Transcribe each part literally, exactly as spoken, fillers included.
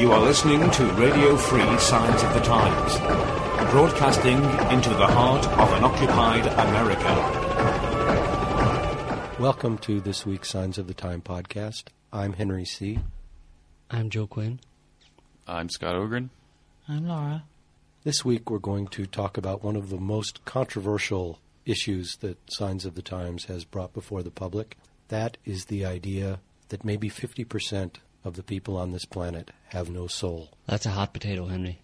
You are listening to Radio Free Signs of the Times, broadcasting into the heart of an occupied America. Welcome to this week's Signs of the Time podcast. I'm Henry C. I'm Joe Quinn. I'm Scott Ogren. I'm Laura. This week we're going to talk about one of the most controversial issues that Signs of the Times has brought before the public. That is the idea that maybe fifty percent of the people on this planet have no soul. That's a hot potato, Henry.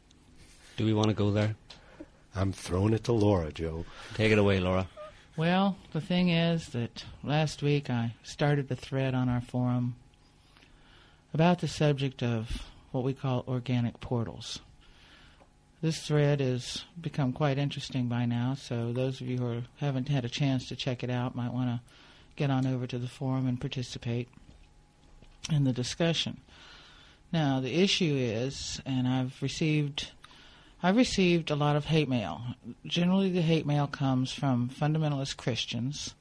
Do we want to go there? I'm throwing it to Laura, Joe. Take it away, Laura. Well, the thing is that last week I started a thread on our forum about the subject of what we call organic portals. This thread has become quite interesting by now, so those of you who haven't had a chance to check it out might want to get on over to the forum and participate in the discussion. Now, the issue is, and I've received, I've received a lot of hate mail. Generally, the hate mail comes from fundamentalist Christians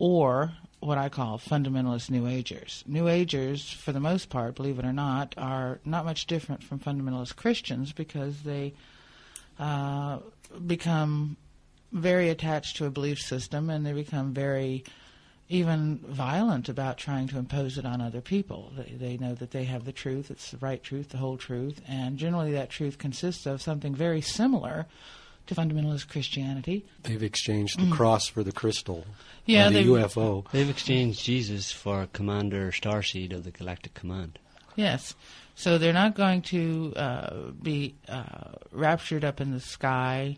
or what I call fundamentalist New Agers. New Agers, for the most part, believe it or not, are not much different from fundamentalist Christians because they uh, become very attached to a belief system and they become very even violent about trying to impose it on other people. They, they know that they have the truth, it's the right truth, the whole truth, and generally that truth consists of something very similar to fundamentalist Christianity. They've exchanged the cross for the crystal, yeah, the U F O. They've exchanged Jesus for Commander Starseed of the Galactic Command. Yes. So they're not going to uh, be uh, raptured up in the sky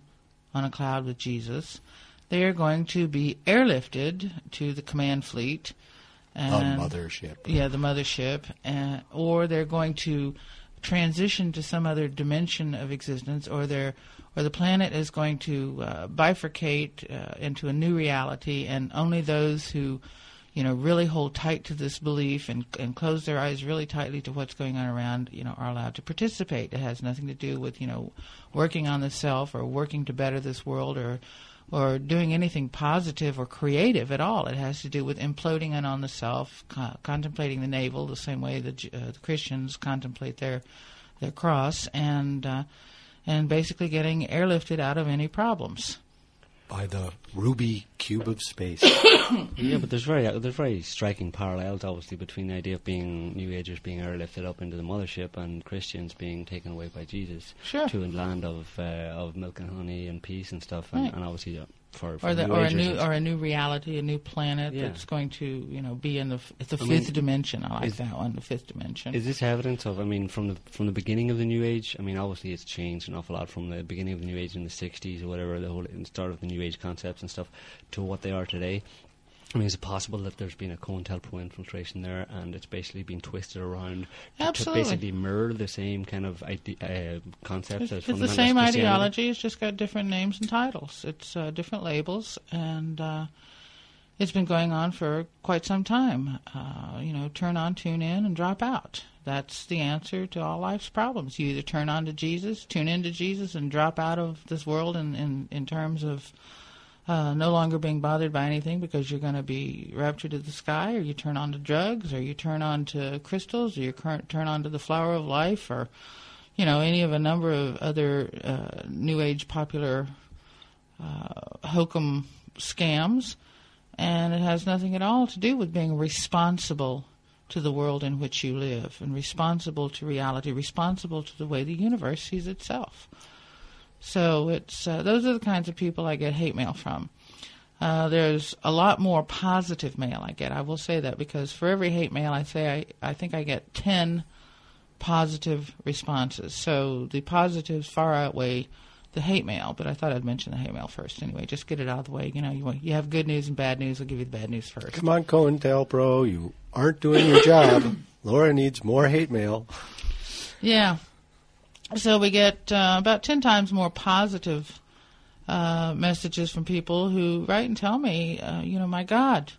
on a cloud with Jesus. They are going to be airlifted to the command fleet. And, the mothership. Yeah, the mothership. And, or they're going to transition to some other dimension of existence, or they're or the planet is going to uh, bifurcate uh, into a new reality, and only those who, you know, really hold tight to this belief and, and close their eyes really tightly to what's going on around, you know, are allowed to participate. It has nothing to do with, you know, working on the self or working to better this world or or doing anything positive or creative at all. It has to do with imploding in on the self, co- contemplating the navel the same way that uh, the Christians contemplate their their cross, and uh, and basically getting airlifted out of any problems. By the ruby cube of space. Yeah, but there's very there's very striking parallels, obviously, between the idea of being New Agers being airlifted up into the mothership and Christians being taken away by Jesus sure. to a land of uh, of milk and honey and peace and stuff, and, right. and obviously uh, for, for or the, New or Agers, a new or a new reality, a new planet yeah. that's going to you know be in the f- it's the I fifth mean, dimension. I like is, that one, the fifth dimension. Is this evidence of? I mean, from the from the beginning of the New Age. I mean, obviously it's changed an awful lot from the beginning of the New Age in the sixties or whatever, the whole start of the New Age concepts and stuff to what they are today. I mean, is it possible that there's been a COINTELPRO infiltration there and it's basically been twisted around to, to basically mirror the same kind of ide- uh, concepts it's, as fundamentalist It's the same ideology, it's just got different names and titles. It's uh, different labels, and uh, it's been going on for quite some time. Uh, you know, turn on, tune in, and drop out. That's the answer to all life's problems. You either turn on to Jesus, tune in to Jesus, and drop out of this world in, in, in terms of Uh, no longer being bothered by anything because you're going to be raptured to the sky, or you turn on to drugs, or you turn on to crystals, or you cur- turn on to the flower of life, or, you know, any of a number of other uh, New Age popular uh, hokum scams. And it has nothing at all to do with being responsible to the world in which you live, and responsible to reality, responsible to the way the universe sees itself. So it's uh, those are the kinds of people I get hate mail from. Uh, there's a lot more positive mail I get. I will say that, because for every hate mail I say, I, I think I get ten positive responses. So the positives far outweigh the hate mail, but I thought I'd mention the hate mail first anyway. Just get it out of the way. You know, you want, you have good news and bad news. I'll give you the bad news first. Come on, COINTELPRO. You aren't doing your job. Laura needs more hate mail. Yeah. So we get uh, about ten times more positive uh, messages from people who write and tell me, uh, you know, my God,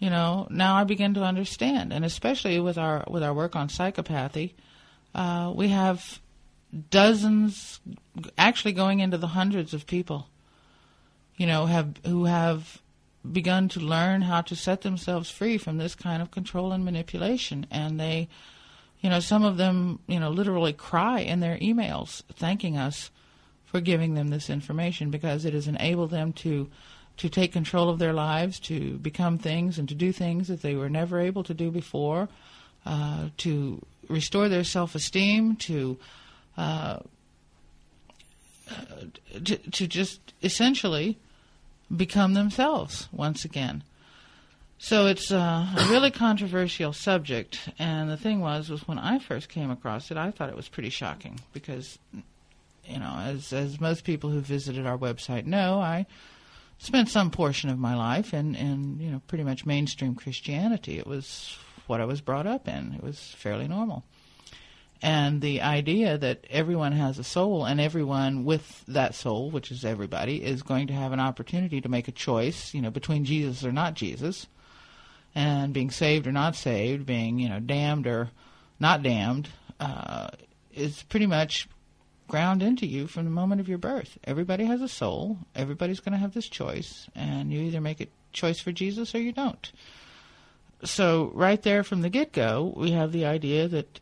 you know, now I begin to understand. And especially with our with our work on psychopathy, uh, we have dozens, actually going into the hundreds of people, you know, have who have begun to learn how to set themselves free from this kind of control and manipulation. And they You know, some of them, you know, literally cry in their emails thanking us for giving them this information, because it has enabled them to to take control of their lives, to become things and to do things that they were never able to do before, uh, to restore their self-esteem, to, uh, to to just essentially become themselves once again. So it's uh, a really controversial subject, and the thing was, was when I first came across it, I thought it was pretty shocking because, you know, as as most people who visited our website know, I spent some portion of my life in, in you know, pretty much mainstream Christianity. It was what I was brought up in. It was fairly normal. And the idea that everyone has a soul and everyone with that soul, which is everybody, is going to have an opportunity to make a choice, you know, between Jesus or not Jesus, and being saved or not saved, being, you know, damned or not damned, uh, is pretty much ground into you from the moment of your birth. Everybody has a soul. Everybody's going to have this choice, and you either make a choice for Jesus or you don't. So right there from the get-go, we have the idea that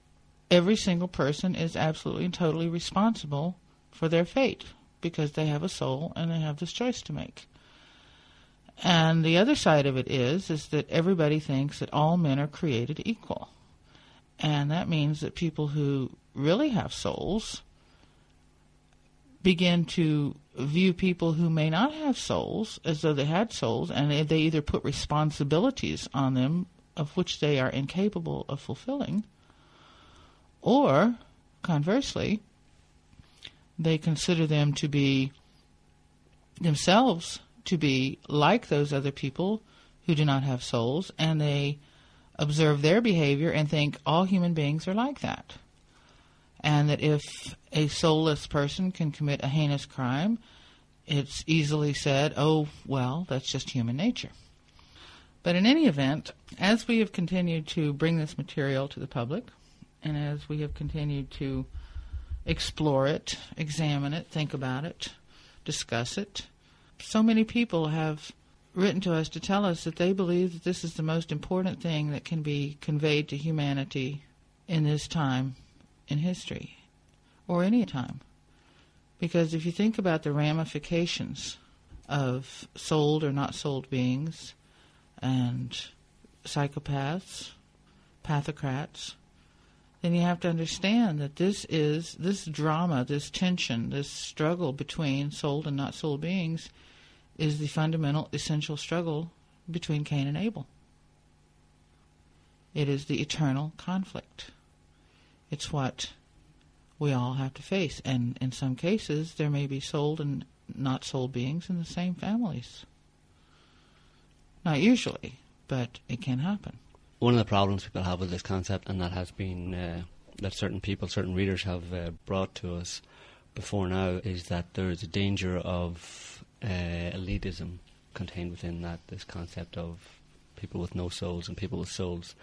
every single person is absolutely and totally responsible for their fate because they have a soul and they have this choice to make. And the other side of it is, is that everybody thinks that all men are created equal. And that means that people who really have souls begin to view people who may not have souls as though they had souls, and they, they either put responsibilities on them of which they are incapable of fulfilling, or, conversely, they consider them to be themselves to be like those other people who do not have souls, and they observe their behavior and think all human beings are like that. And that if a soulless person can commit a heinous crime, it's easily said, oh, well, that's just human nature. But in any event, as we have continued to bring this material to the public, and as we have continued to explore it, examine it, think about it, discuss it, so many people have written to us to tell us that they believe that this is the most important thing that can be conveyed to humanity in this time in history, or any time. Because if you think about the ramifications of souled or not souled beings and psychopaths, pathocrats, then you have to understand that this is, this drama, this tension, this struggle between souled and not souled beings is the fundamental, essential struggle between Cain and Abel. It is the eternal conflict. It's what we all have to face. And in some cases, there may be souled and not souled beings in the same families. Not usually, but it can happen. One of the problems people have with this concept, and that has been uh, that certain people, certain readers have uh, brought to us before now, is that there is a danger of uh, elitism contained within that, this concept of people with no souls and people with souls.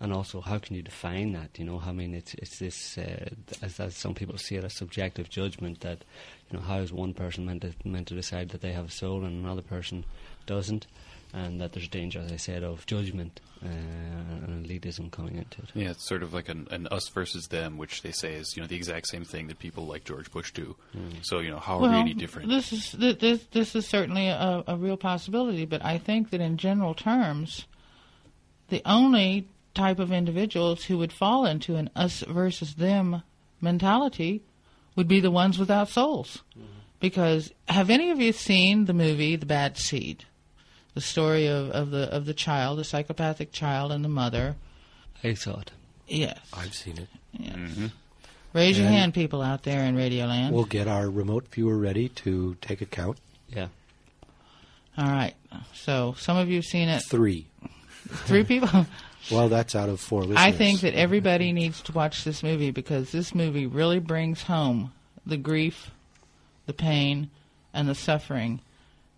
And also, how can you define that? You know, I mean, it's it's this, uh, as, as some people see it, a subjective judgment that, you know, how is one person meant to, meant to decide that they have a soul and another person doesn't? And that there's danger, as I said, of judgment uh, and elitism coming into it. Yeah, it's sort of like an, an us versus them, which they say is, you know, the exact same thing that people like George Bush do. Mm. So, you know, how well, are we any different? This is this this is certainly a, a real possibility, but I think that in general terms, the only type of individuals who would fall into an us versus them mentality would be the ones without souls. Mm. Because have any of you seen the movie The Bad Seed? The story of, of the of the child, the psychopathic child, and the mother. I saw it. Yes, I've seen it. Yes. Mm-hmm. Raise and your hand, people out there in Radioland. We'll get our remote viewer ready to take a count. Yeah. All right. So some of you have seen it. Three. Three people. Well, that's out of four listeners. I think that everybody needs to watch this movie because this movie really brings home the grief, the pain, and the suffering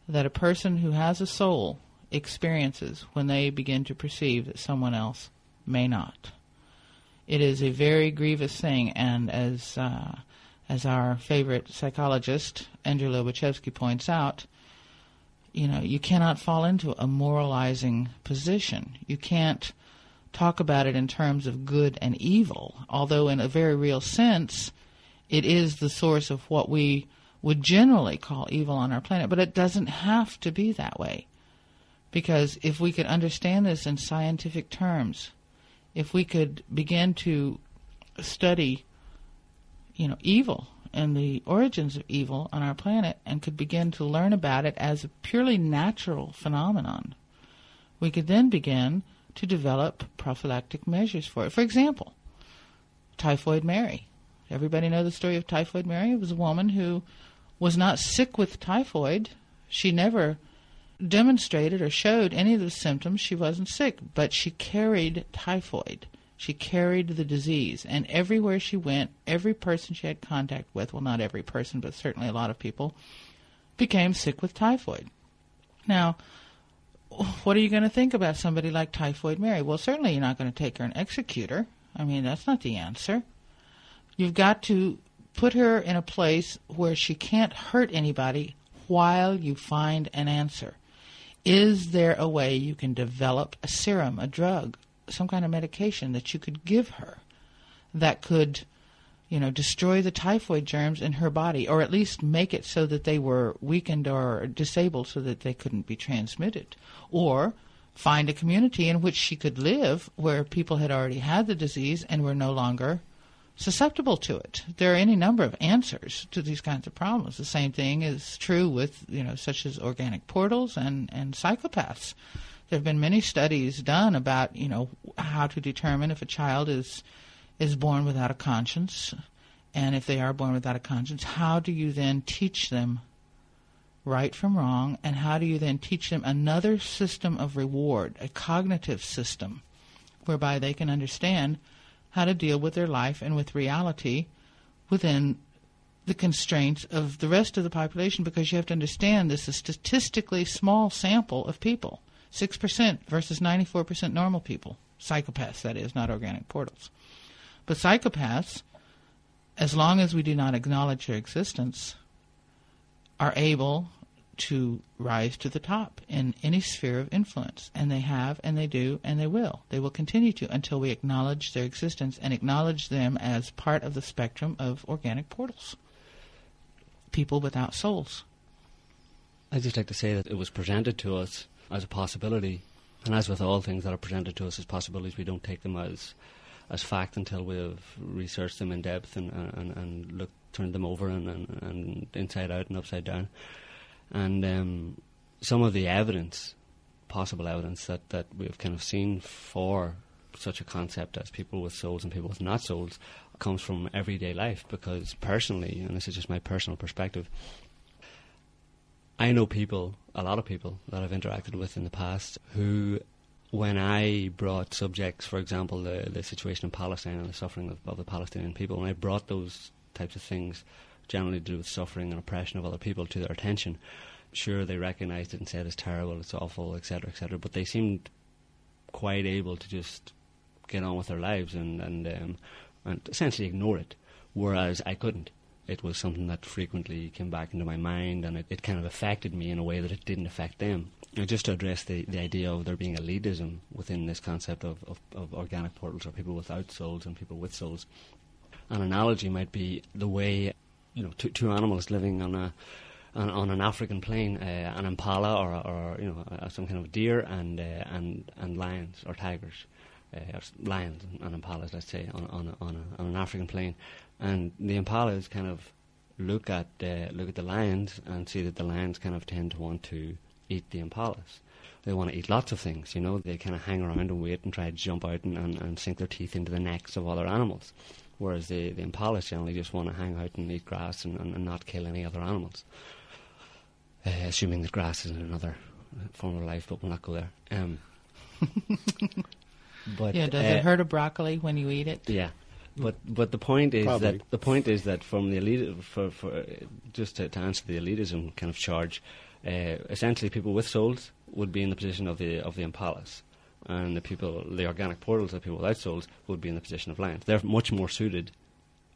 that a person who has a soul experiences when they begin to perceive that someone else may not. It is a very grievous thing, and as uh, as our favorite psychologist, Andrzej Łobaczewski, points out, you know, you cannot fall into a moralizing position. You can't talk about it in terms of good and evil, although in a very real sense it is the source of what we would generally call evil on our planet. But it doesn't have to be that way, because if we could understand this in scientific terms, if we could begin to study, you know, evil and the origins of evil on our planet, and could begin to learn about it as a purely natural phenomenon, we could then begin to develop prophylactic measures for it. For example, Typhoid Mary. Everybody know the story of Typhoid Mary? It was a woman who was not sick with typhoid. She never demonstrated or showed any of the symptoms. She wasn't sick, but she carried typhoid. She carried the disease, and everywhere she went, every person she had contact with, well, not every person, but certainly a lot of people, became sick with typhoid. Now, what are you going to think about somebody like Typhoid Mary? Well, certainly you're not going to take her and execute her. I mean, that's not the answer. You've got to put her in a place where she can't hurt anybody while you find an answer. Is there a way you can develop a serum, a drug, some kind of medication that you could give her that could, you know, destroy the typhoid germs in her body, or at least make it so that they were weakened or disabled so that they couldn't be transmitted? Or find a community in which she could live where people had already had the disease and were no longer susceptible to it. There are any number of answers to these kinds of problems. The same thing is true with, you know, such as organic portals and, and psychopaths. There have been many studies done about, you know, how to determine if a child is is born without a conscience, and if they are born without a conscience, how do you then teach them right from wrong, and how do you then teach them another system of reward, a cognitive system, whereby they can understand how to deal with their life and with reality within the constraints of the rest of the population, because you have to understand this is a statistically small sample of people. six percent versus ninety-four percent normal people. Psychopaths, that is, not organic portals. But psychopaths, as long as we do not acknowledge their existence, are able to rise to the top in any sphere of influence. And they have, and they do, and they will. They will continue to until we acknowledge their existence and acknowledge them as part of the spectrum of organic portals. People without souls. I'd just like to say that it was presented to us as a possibility, and as with all things that are presented to us as possibilities, we don't take them as as fact until we have researched them in depth and, and, and looked, turned them over and, and, and inside out and upside down. And um, some of the evidence, possible evidence, that, that we have kind of seen for such a concept as people with souls and people with not souls comes from everyday life, because personally, and this is just my personal perspective, I know people, a lot of people that I've interacted with in the past who, when I brought subjects, for example, the, the situation in Palestine and the suffering of, of the Palestinian people, when I brought those types of things generally to do with suffering and oppression of other people to their attention, sure, they recognized it and said it's terrible, it's awful, et cetera, et cetera, but they seemed quite able to just get on with their lives and, and, um, and essentially ignore it, whereas I couldn't. It was something that frequently came back into my mind, and it, it kind of affected me in a way that it didn't affect them. And just to address the, the idea of there being elitism within this concept of, of, of organic portals, or people without souls and people with souls, an analogy might be the way, you know, two, two animals living on a on, on an African plain, uh, an impala or, or you know some kind of deer, and uh, and and lions or tigers, uh, or lions and impalas, let's say, on on a, on, a, on an African plain. And the impalas kind of look at uh, look at the lions and see that the lions kind of tend to want to eat the impalas. They want to eat lots of things, you know. They kind of hang around and wait and try to jump out and, and, and sink their teeth into the necks of other animals, whereas the, the impalas generally just want to hang out and eat grass and, and, and not kill any other animals, uh, assuming that grass is another form of life, but we'll not go there. Um, but, yeah, does uh, it hurt a broccoli when you eat it? Yeah. But but the point is Probably. that the point is that from the elite for for just to, to answer the elitism kind of charge, uh, essentially people with souls would be in the position of the of the impalas, and the people the organic portals, the people without souls, would be in the position of lions. They're much more suited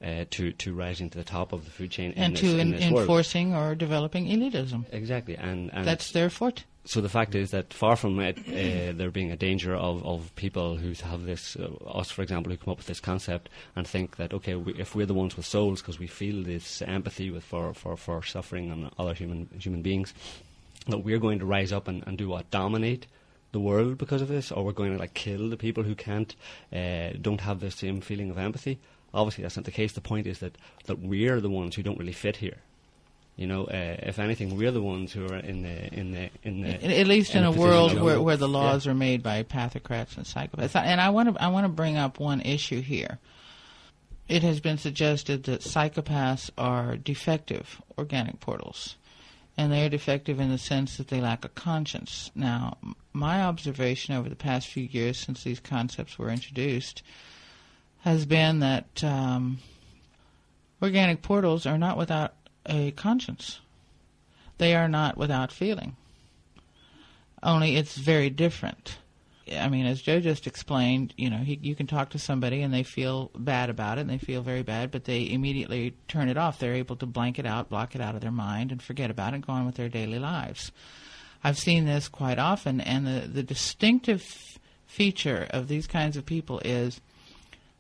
uh, to to rising to the top of the food chain and in to this, in, in this enforcing world. Or developing elitism. Exactly, and, and that's their forte. So the fact is that far from it, uh, there being a danger of, of people who have this, uh, us for example, who come up with this concept and think that, okay, we, if we're the ones with souls because we feel this empathy with for, for, for suffering and other human human beings, that we're going to rise up and, and do what, dominate the world because of this, or we're going to like kill the people who can't, uh, don't have the same feeling of empathy. Obviously, that's not the case. The point is that, that we're the ones who don't really fit here. You know, uh, if anything, we're the ones who are in the in the in the. In, at least in, in a world where, where the laws yeah. are made by pathocrats and psychopaths. And I want to I want to bring up one issue here. It has been suggested that psychopaths are defective organic portals, and they are defective in the sense that they lack a conscience. Now, my observation over the past few years since these concepts were introduced has been that um, organic portals are not without a conscience. They are not without feeling. Only it's very different. I mean, as Joe just explained, you know, he, you can talk to somebody and they feel bad about it and they feel very bad, but they immediately turn it off. They're able to blank it out, block it out of their mind and forget about it and go on with their daily lives. I've seen this quite often, and the, the distinctive feature of these kinds of people is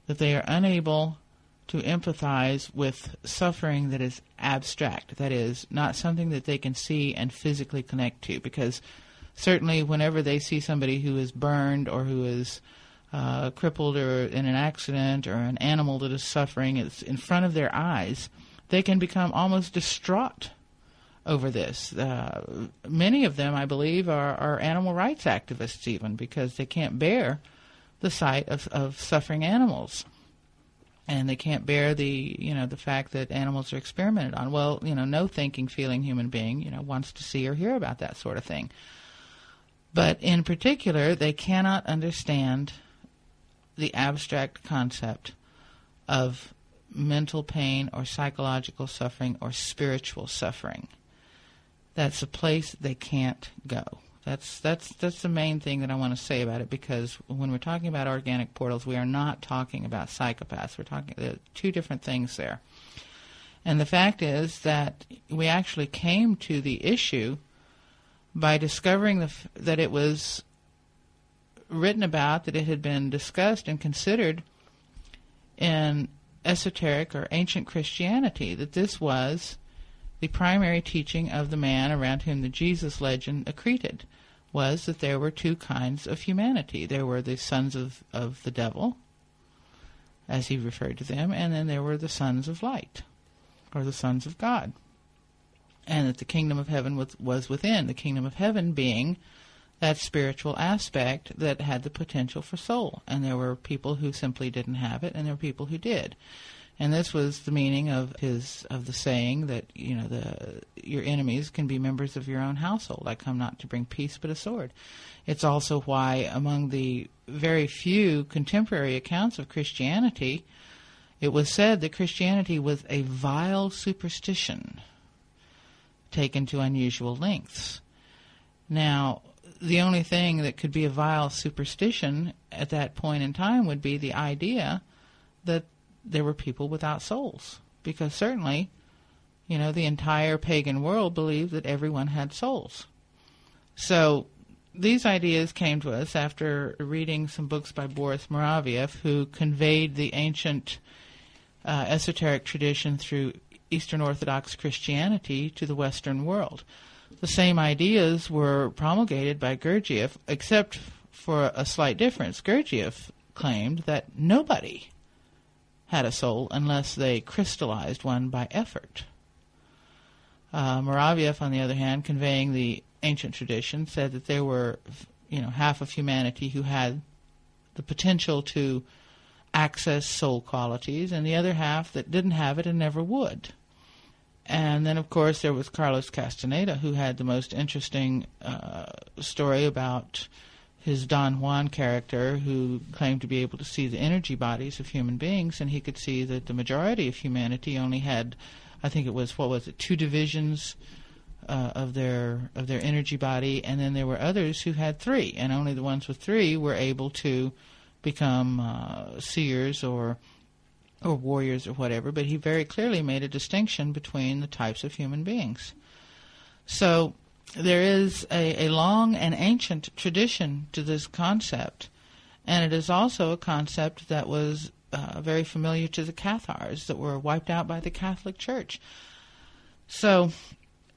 that they are unable to empathize with suffering that is abstract, that is, not something that they can see and physically connect to, because certainly whenever they see somebody who is burned or who is uh, crippled or in an accident or an animal that is suffering, it's in front of their eyes, they can become almost distraught over this. Uh, many of them, I believe, are, are animal rights activists even, because they can't bear the sight of, of suffering animals. And they can't bear the, you know, the fact that animals are experimented on. Well, you know, no thinking, feeling human being, you know, wants to see or hear about that sort of thing. But in particular, they cannot understand the abstract concept of mental pain or psychological suffering or spiritual suffering. That's a place they can't go. That's that's that's the main thing that I want to say about it, because when we're talking about organic portals, we are not talking about psychopaths. We're talking there are two different things there. And the fact is that we actually came to the issue by discovering the, that it was written about, that it had been discussed and considered in esoteric or ancient Christianity, that this was the primary teaching of the man around whom the Jesus legend accreted, was that there were two kinds of humanity. There were the sons of, of the devil, as he referred to them, and then there were the sons of light, or the sons of God, and that the kingdom of heaven was, was within, the kingdom of heaven being that spiritual aspect that had the potential for soul. And there were people who simply didn't have it, and there were people who did. And this was the meaning of his of the saying that, you know, the your enemies can be members of your own household. I come not to bring peace but a sword. It's also why among the very few contemporary accounts of Christianity, it was said that Christianity was a vile superstition taken to unusual lengths. Now, the only thing that could be a vile superstition at that point in time would be the idea that there were people without souls, because certainly, you know, the entire pagan world believed that everyone had souls. So these ideas came to us after reading some books by Boris Mouravieff, who conveyed the ancient uh, esoteric tradition through Eastern Orthodox Christianity to the Western world. The same ideas were promulgated by Gurdjieff, except for a slight difference. Gurdjieff claimed that nobody had a soul unless they crystallized one by effort. Uh, Mouravieff, on the other hand, conveying the ancient tradition, said that there were, you know, half of humanity who had the potential to access soul qualities, and the other half that didn't have it and never would. And then, of course, there was Carlos Castaneda, who had the most interesting uh, story about his Don Juan character, who claimed to be able to see the energy bodies of human beings, and he could see that the majority of humanity only had, I think it was, what was it, two divisions uh, of their of their energy body, and then there were others who had three, and only the ones with three were able to become uh, seers or or warriors or whatever, but he very clearly made a distinction between the types of human beings. So there is a, a long and ancient tradition to this concept, and it is also a concept that was uh, very familiar to the Cathars that were wiped out by the Catholic Church. So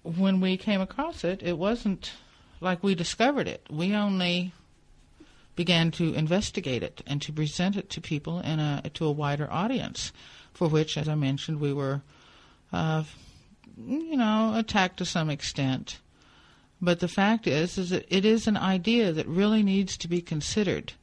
when we came across it, it wasn't like we discovered it. We only began to investigate it and to present it to people and a, to a wider audience, for which, as I mentioned, we were, uh, you know, attacked to some extent. But the fact is, is that it is an idea that really needs to be considered,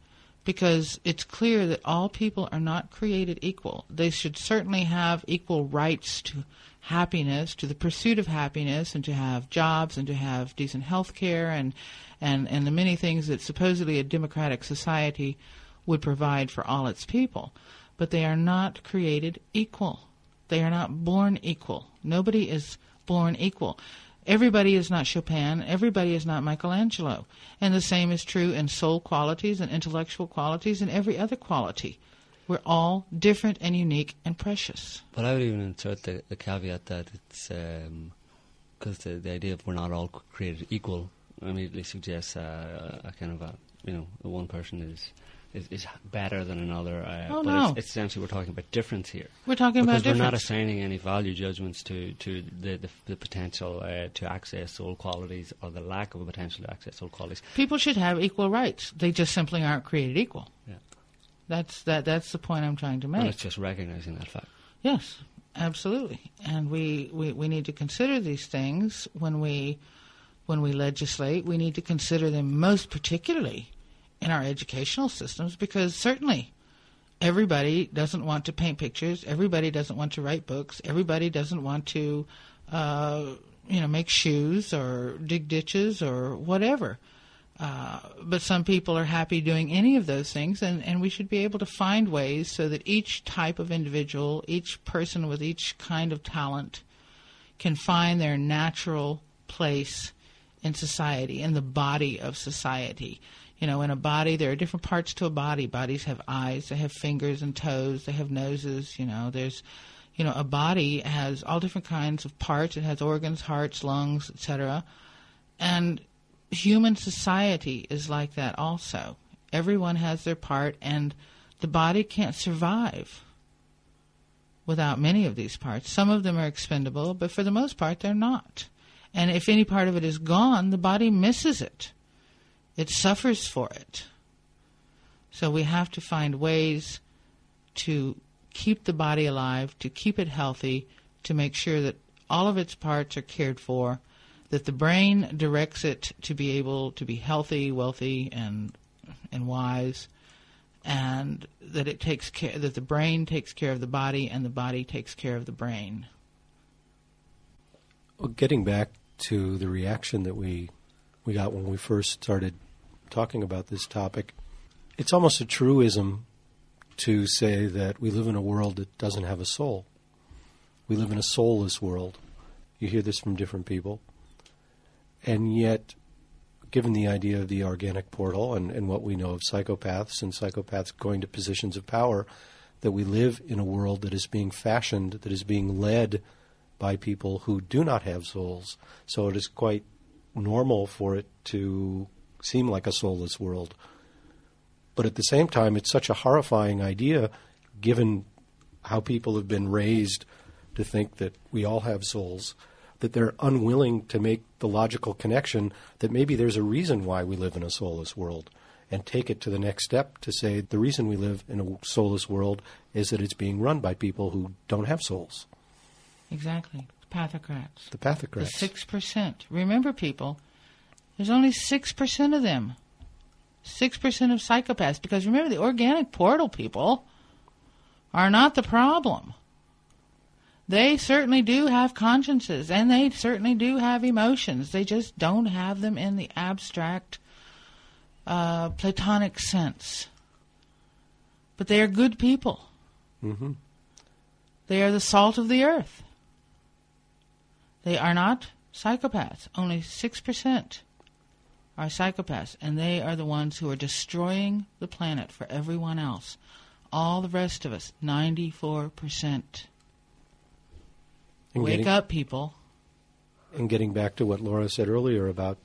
because it's clear that all people are not created equal. They should certainly have equal rights to happiness, to the pursuit of happiness, and to have jobs, and to have decent health care, and, and, and the many things that supposedly a democratic society would provide for all its people. But they are not created equal. They are not born equal. Nobody is born equal. Everybody is not Chopin. Everybody is not Michelangelo. And the same is true in soul qualities and intellectual qualities and every other quality. We're all different and unique and precious. But I would even insert the, the caveat that it's because um, the, the idea of we're not all created equal immediately suggests uh, a, a kind of a, you know, one person is is, is better than another. Uh, oh, but no. It's, it's essentially we're talking about difference here. We're talking about difference. Because we're not assigning any value judgments to, to the, the, the potential uh, to access soul qualities or the lack of a potential to access soul qualities. People should have equal rights. They just simply aren't created equal. Yeah. That's that. That's the point I'm trying to make. And it's just recognizing that fact. Yes, absolutely. And we, we, we need to consider these things when we when we legislate. We need to consider them most particularly in our educational systems, because certainly everybody doesn't want to paint pictures. Everybody doesn't want to write books. Everybody doesn't want to uh, you know make shoes or dig ditches or whatever. Uh, but some people are happy doing any of those things, and, and we should be able to find ways so that each type of individual, each person with each kind of talent, can find their natural place in society, in the body of society. You know, in a body, there are different parts to a body. Bodies have eyes, they have fingers and toes, they have noses, you know, there's, you know, a body has all different kinds of parts. It has organs, hearts, lungs, et cetera. And human society is like that also. Everyone has their part, and the body can't survive without many of these parts. Some of them are expendable, but for the most part, they're not. And if any part of it is gone, the body misses it. It suffers for it. So we have to find ways to keep the body alive, to keep it healthy, to make sure that all of its parts are cared for, that the brain directs it to be able to be healthy, wealthy, and and wise, and that it takes care, that the brain takes care of the body, and the body takes care of the brain. Well, getting back to the reaction that we we got when we first started talking about this topic, it's almost a truism to say that we live in a world that doesn't have a soul. We live in a soulless world. You hear this from different people. And yet, given the idea of the organic portal and, and what we know of psychopaths and psychopaths going to positions of power, that we live in a world that is being fashioned, that is being led by people who do not have souls. So it is quite normal for it to seem like a soulless world. But at the same time, it's such a horrifying idea, given how people have been raised to think that we all have souls, that they're unwilling to make the logical connection that maybe there's a reason why we live in a soulless world, and take it to the next step to say the reason we live in a soulless world is that it's being run by people who don't have souls. Exactly. The pathocrats. The pathocrats. The six percent. Remember, people, there's only six percent of them. six percent of psychopaths. Because remember, the organic portal people are not the problem. They certainly do have consciences, and they certainly do have emotions. They just don't have them in the abstract, uh, Platonic sense. But they are good people. Mm-hmm. They are the salt of the earth. They are not psychopaths. Only six percent are psychopaths, and they are the ones who are destroying the planet for everyone else. All the rest of us, ninety-four percent. Wake getting, up, people. and getting back to what Laura said earlier about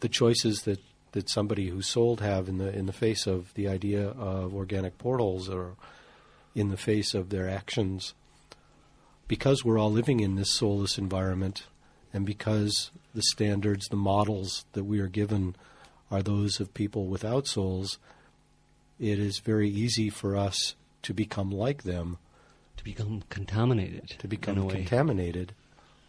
the choices that, that somebody who's sold have in the in the face of the idea of organic portals, or in the face of their actions, because we're all living in this soulless environment, and because the standards, the models that we are given are those of people without souls, it is very easy for us to become like them. To become contaminated. To become contaminated.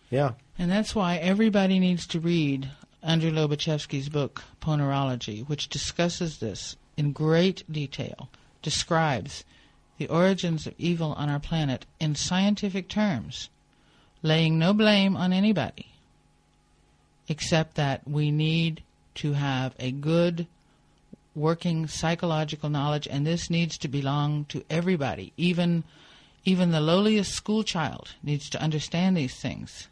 Yeah. And that's why everybody needs to read Andrzej Łobaczewski's book, Ponerology, which discusses this in great detail, describes the origins of evil on our planet in scientific terms, laying no blame on anybody, except that we need to have a good working psychological knowledge, and this needs to belong to everybody. Even even the lowliest school child needs to understand these things.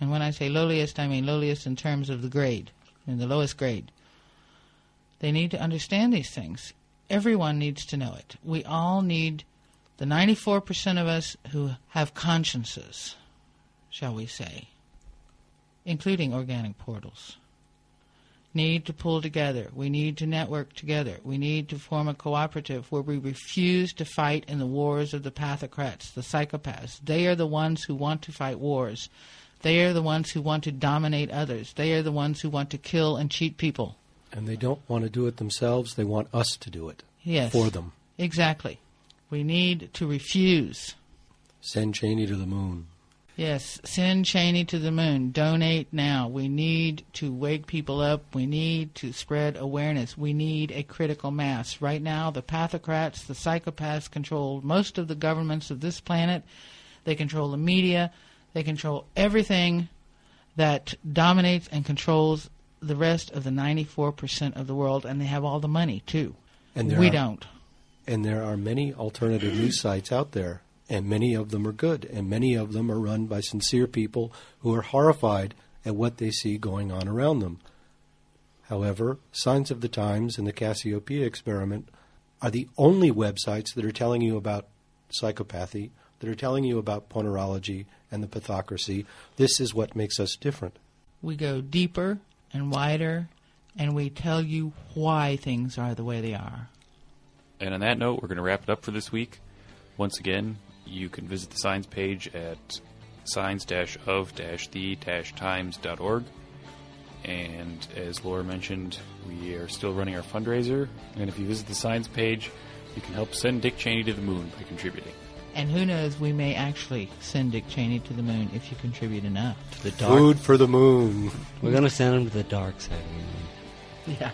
And when I say lowliest, I mean lowliest in terms of the grade, in the lowest grade. They need to understand these things. Everyone needs to know it. We all need, the ninety-four percent of us who have consciences, shall we say, including organic portals, need to pull together. We need to network together. We need to form a cooperative where we refuse to fight in the wars of the pathocrats, the psychopaths. They are the ones who want to fight wars. They are the ones who want to dominate others. They are the ones who want to kill and cheat people. And they don't want to do it themselves. They want us to do it yes, for them. Exactly. We need to refuse. Send Cheney to the moon. Yes, send Cheney to the moon. Donate now. We need to wake people up. We need to spread awareness. We need a critical mass. Right now, the pathocrats, the psychopaths control most of the governments of this planet. They control the media. They control everything that dominates and controls the rest of the ninety-four percent of the world, and they have all the money, too. And we are, don't. And there are many alternative news sites out there, and many of them are good, and many of them are run by sincere people who are horrified at what they see going on around them. However, Signs of the Times and the Cassiopeia Experiment are the only websites that are telling you about psychopathy, that are telling you about ponerology and the pathocracy. This is what makes us different. We go deeper and wider, and we tell you why things are the way they are. And on that note, we're going to wrap it up for this week. Once again, you can visit the signs page at signs of the times dot org. And as Laura mentioned, we are still running our fundraiser. And if you visit the signs page, you can help send Dick Cheney to the moon by contributing. And who knows, we may actually send Dick Cheney to the moon if you contribute enough. To the dark. Food for the moon. We're going to send him to the dark side of the moon. Yeah.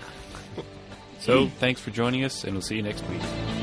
So, thanks for joining us, and we'll see you next week.